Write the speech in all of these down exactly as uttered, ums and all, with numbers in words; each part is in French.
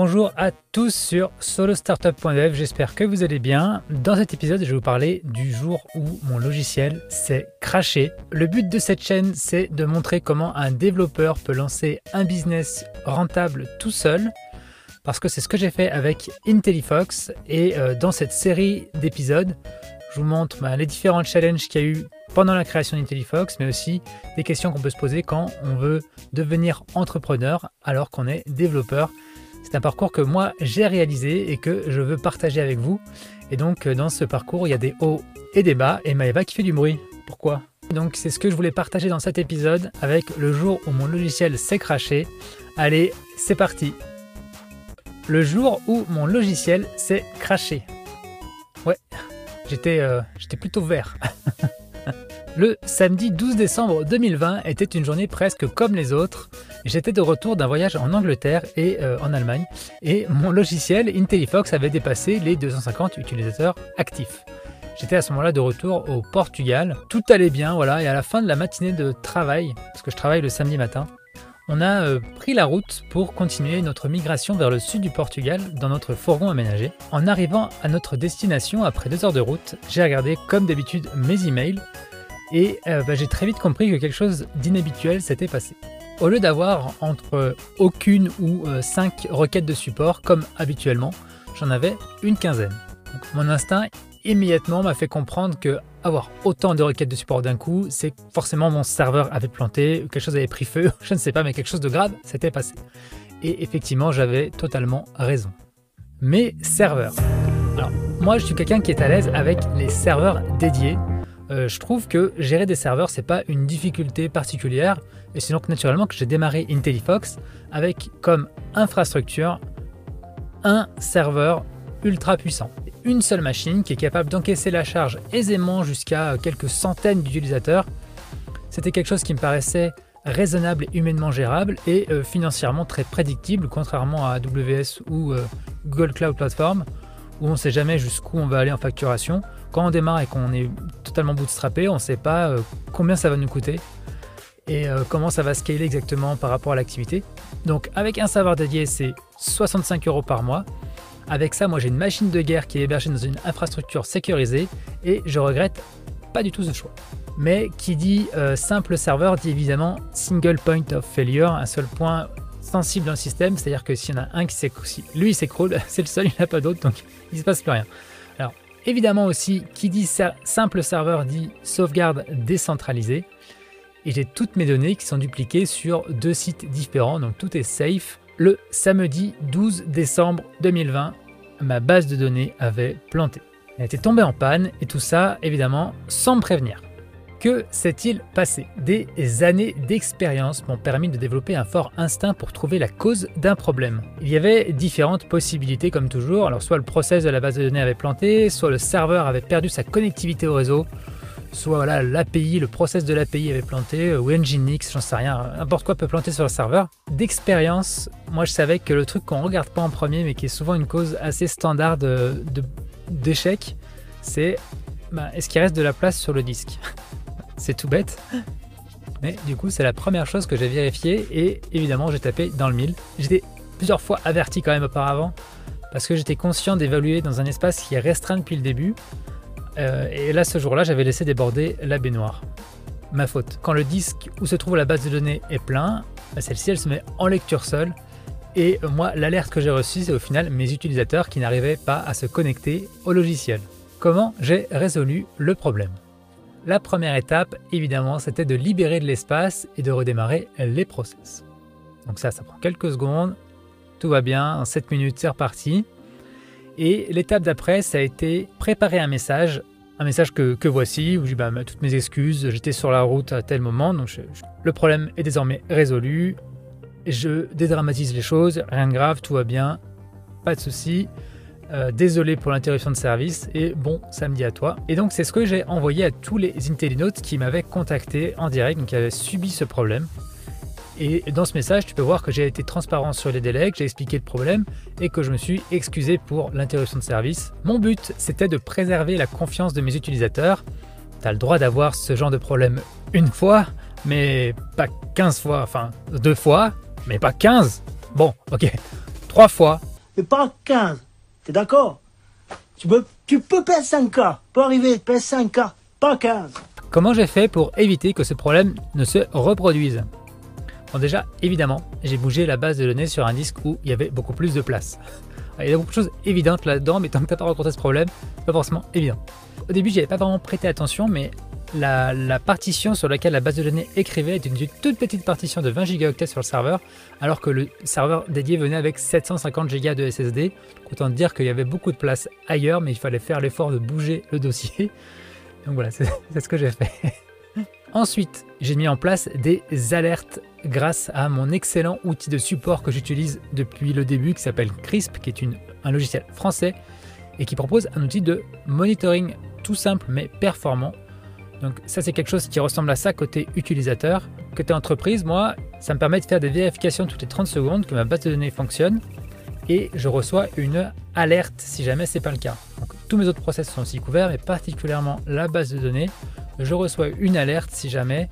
Bonjour à tous sur solo startup point dev, j'espère que vous allez bien. Dans cet épisode, je vais vous parler du jour où mon logiciel s'est crashé. Le but de cette chaîne, c'est de montrer comment un développeur peut lancer un business rentable tout seul, parce que c'est ce que j'ai fait avec IntelliFox. Et dans cette série d'épisodes, je vous montre bah, les différents challenges qu'il y a eu pendant la création d'IntelliFox, mais aussi des questions qu'on peut se poser quand on veut devenir entrepreneur alors qu'on est développeur. C'est un parcours que moi j'ai réalisé et que je veux partager avec vous. Et donc dans ce parcours, il y a des hauts et des bas. Et Maëva qui fait du bruit. Pourquoi? Donc c'est ce que je voulais partager dans cet épisode avec le jour où mon logiciel s'est crashé. Allez, c'est parti. Le jour où mon logiciel s'est crashé. Ouais, j'étais euh, j'étais plutôt vert. Le samedi douze décembre deux mille vingt était une journée presque comme les autres. J'étais de retour d'un voyage en Angleterre et euh, en Allemagne, et mon logiciel IntelliFox avait dépassé les deux cent cinquante utilisateurs actifs. J'étais à ce moment-là de retour au Portugal. Tout allait bien, voilà, et à la fin de la matinée de travail, parce que je travaille le samedi matin, on a euh, pris la route pour continuer notre migration vers le sud du Portugal dans notre fourgon aménagé. En arrivant à notre destination après deux heures de route, j'ai regardé comme d'habitude mes emails. Et euh, bah, j'ai très vite compris que quelque chose d'inhabituel s'était passé. Au lieu d'avoir entre euh, aucune ou euh, cinq requêtes de support, comme habituellement, j'en avais une quinzaine. Donc, mon instinct immédiatement m'a fait comprendre que avoir autant de requêtes de support d'un coup, c'est forcément mon serveur avait planté, quelque chose avait pris feu, je ne sais pas, mais quelque chose de grave s'était passé. Et effectivement, j'avais totalement raison. Mes serveurs. Alors, moi, je suis quelqu'un qui est à l'aise avec les serveurs dédiés. Euh, je trouve que gérer des serveurs, c'est pas une difficulté particulière, et c'est donc naturellement que j'ai démarré IntelliFox avec comme infrastructure un serveur ultra puissant. Une seule machine qui est capable d'encaisser la charge aisément jusqu'à quelques centaines d'utilisateurs. C'était quelque chose qui me paraissait raisonnable et humainement gérable et euh, financièrement très prédictible, contrairement à A W S ou euh, Google Cloud Platform, où on ne sait jamais jusqu'où on va aller en facturation. Quand on démarre et qu'on est totalement bootstrappé, on ne sait pas euh, combien ça va nous coûter et euh, comment ça va scaler exactement par rapport à l'activité. Donc avec un serveur dédié, c'est soixante-cinq euros par mois. Avec ça, moi j'ai une machine de guerre qui est hébergée dans une infrastructure sécurisée et je regrette pas du tout ce choix. Mais qui dit euh, simple serveur dit évidemment single point of failure, un seul point sensible dans le système, c'est-à-dire que s'il y en a un qui s'écroule, lui il s'écroule, c'est le seul, il n'y en a pas d'autre, donc il ne se passe plus rien. Alors évidemment aussi, qui dit simple serveur dit sauvegarde décentralisée, et j'ai toutes mes données qui sont dupliquées sur deux sites différents, donc tout est safe. Le samedi douze décembre deux mille vingt, ma base de données avait planté. Elle était tombée en panne, et tout ça évidemment sans me prévenir. Que s'est-il passé? Des années d'expérience m'ont permis de développer un fort instinct pour trouver la cause d'un problème. Il y avait différentes possibilités comme toujours. Alors soit le process de la base de données avait planté, soit le serveur avait perdu sa connectivité au réseau, soit l'A P I, le process de l'A P I avait planté, ou Nginx, j'en sais rien, n'importe quoi peut planter sur le serveur. D'expérience, moi je savais que le truc qu'on ne regarde pas en premier, mais qui est souvent une cause assez standard d'échec, c'est bah, est-ce qu'il reste de la place sur le disque? C'est tout bête, mais du coup c'est la première chose que j'ai vérifiée et évidemment j'ai tapé dans le mille. J'étais plusieurs fois averti quand même auparavant parce que j'étais conscient d'évaluer dans un espace qui est restreint depuis le début euh, et là ce jour-là j'avais laissé déborder la baignoire. Ma faute. Quand le disque où se trouve la base de données est plein, bah celle-ci elle se met en lecture seule et moi l'alerte que j'ai reçue c'est au final mes utilisateurs qui n'arrivaient pas à se connecter au logiciel. Comment j'ai résolu le problème? La première étape, évidemment, c'était de libérer de l'espace et de redémarrer les process. Donc ça, ça prend quelques secondes, tout va bien, en sept minutes, c'est reparti. Et l'étape d'après, ça a été préparer un message, un message que, que voici, où j'ai bah, toutes mes excuses, j'étais sur la route à tel moment, donc je, je, le problème est désormais résolu, je dédramatise les choses, rien de grave, tout va bien, pas de souci. Euh, désolé pour l'interruption de service et bon samedi à toi. Et donc c'est ce que j'ai envoyé à tous les Intellinotes qui m'avaient contacté en direct, donc qui avaient subi ce problème. Et dans ce message, tu peux voir que j'ai été transparent sur les délais, que j'ai expliqué le problème et que je me suis excusé pour l'interruption de service. Mon but, c'était de préserver la confiance de mes utilisateurs. Tu as le droit d'avoir ce genre de problème une fois, mais pas quinze fois, enfin deux fois, mais pas quinze. Bon, ok, trois fois, mais pas quinze. T'es d'accord? Tu peux, tu peux P S cinq K, peut arriver P S cinq K, pas quinze. Comment j'ai fait pour éviter que ce problème ne se reproduise? Bon, déjà, évidemment, j'ai bougé la base de données sur un disque où il y avait beaucoup plus de place. Il y a beaucoup de choses évidentes là-dedans, mais tant que tu n'as pas rencontré ce problème, pas forcément évident. Au début, j'avais pas vraiment prêté attention, mais la, la partition sur laquelle la base de données écrivait était une toute petite partition de vingt gigaoctets sur le serveur, alors que le serveur dédié venait avec sept cent cinquante gigas de S S D. Autant dire qu'il y avait beaucoup de place ailleurs, mais il fallait faire l'effort de bouger le dossier. Donc voilà, c'est ce que j'ai fait. Ensuite, j'ai mis en place des alertes grâce à mon excellent outil de support que j'utilise depuis le début qui s'appelle CRISP, qui est une, un logiciel français et qui propose un outil de monitoring tout simple mais performant. Donc ça, c'est quelque chose qui ressemble à ça côté utilisateur. Côté entreprise, moi, ça me permet de faire des vérifications toutes les trente secondes que ma base de données fonctionne et je reçois une alerte si jamais ce n'est pas le cas. Donc, tous mes autres process sont aussi couverts, mais particulièrement la base de données. Je reçois une alerte si jamais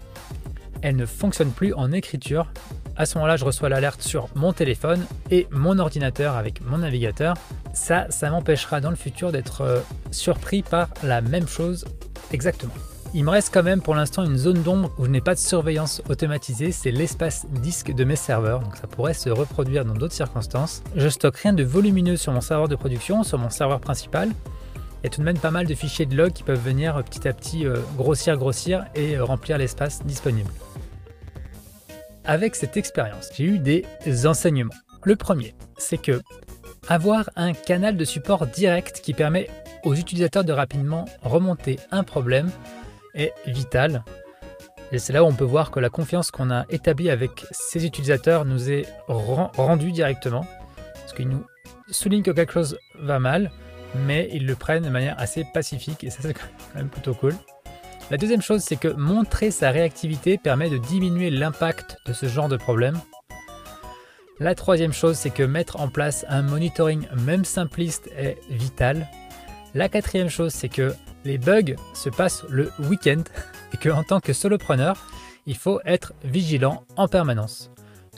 elle ne fonctionne plus en écriture. À ce moment-là, je reçois l'alerte sur mon téléphone et mon ordinateur avec mon navigateur. Ça, ça m'empêchera dans le futur d'être surpris par la même chose exactement. Il me reste quand même pour l'instant une zone d'ombre où je n'ai pas de surveillance automatisée, c'est l'espace disque de mes serveurs, donc ça pourrait se reproduire dans d'autres circonstances. Je stocke rien de volumineux sur mon serveur de production, sur mon serveur principal. Il y a tout de même pas mal de fichiers de log qui peuvent venir petit à petit grossir, grossir et remplir l'espace disponible. Avec cette expérience, j'ai eu des enseignements. Le premier, c'est que avoir un canal de support direct qui permet aux utilisateurs de rapidement remonter un problème est vital. Et c'est là où on peut voir que la confiance qu'on a établie avec ces utilisateurs nous est rendue directement, parce qu'ils nous soulignent que quelque chose va mal, mais ils le prennent de manière assez pacifique et ça, c'est quand même plutôt cool. La deuxième chose, c'est que montrer sa réactivité permet de diminuer l'impact de ce genre de problème. La troisième chose, c'est que mettre en place un monitoring même simpliste est vital. La quatrième chose, c'est que les bugs se passent le week-end et qu'en tant que solopreneur, il faut être vigilant en permanence.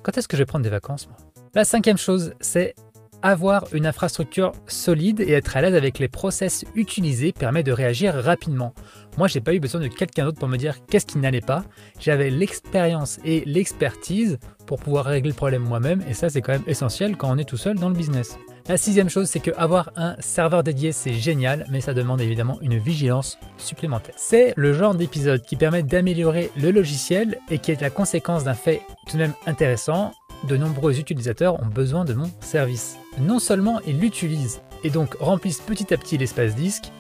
Quand est-ce que je vais prendre des vacances, moi? La cinquième chose, c'est avoir une infrastructure solide et être à l'aise avec les process utilisés permet de réagir rapidement. Moi, j'ai pas eu besoin de quelqu'un d'autre pour me dire qu'est-ce qui n'allait pas. J'avais l'expérience et l'expertise pour pouvoir régler le problème moi-même et ça, c'est quand même essentiel quand on est tout seul dans le business. La sixième chose, c'est qu'avoir un serveur dédié, c'est génial, mais ça demande évidemment une vigilance supplémentaire. C'est le genre d'épisode qui permet d'améliorer le logiciel et qui est la conséquence d'un fait tout de même intéressant. De nombreux utilisateurs ont besoin de mon service. Non seulement ils l'utilisent et donc remplissent petit à petit l'espace disque,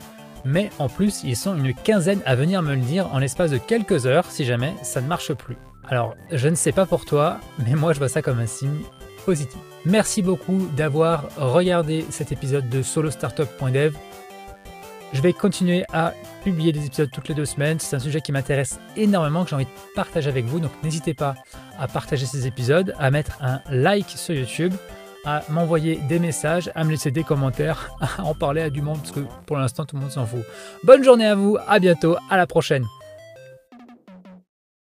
mais en plus ils sont une quinzaine à venir me le dire en l'espace de quelques heures si jamais ça ne marche plus. Alors je ne sais pas pour toi, mais moi je vois ça comme un signe positif. Merci beaucoup d'avoir regardé cet épisode de solo startup point dev. Je vais continuer à publier des épisodes toutes les deux semaines. C'est un sujet qui m'intéresse énormément, que j'ai envie de partager avec vous. Donc n'hésitez pas à partager ces épisodes, à mettre un like sur YouTube, à m'envoyer des messages, à me laisser des commentaires, à en parler à du monde, parce que pour l'instant, tout le monde s'en fout. Bonne journée à vous, à bientôt, à la prochaine.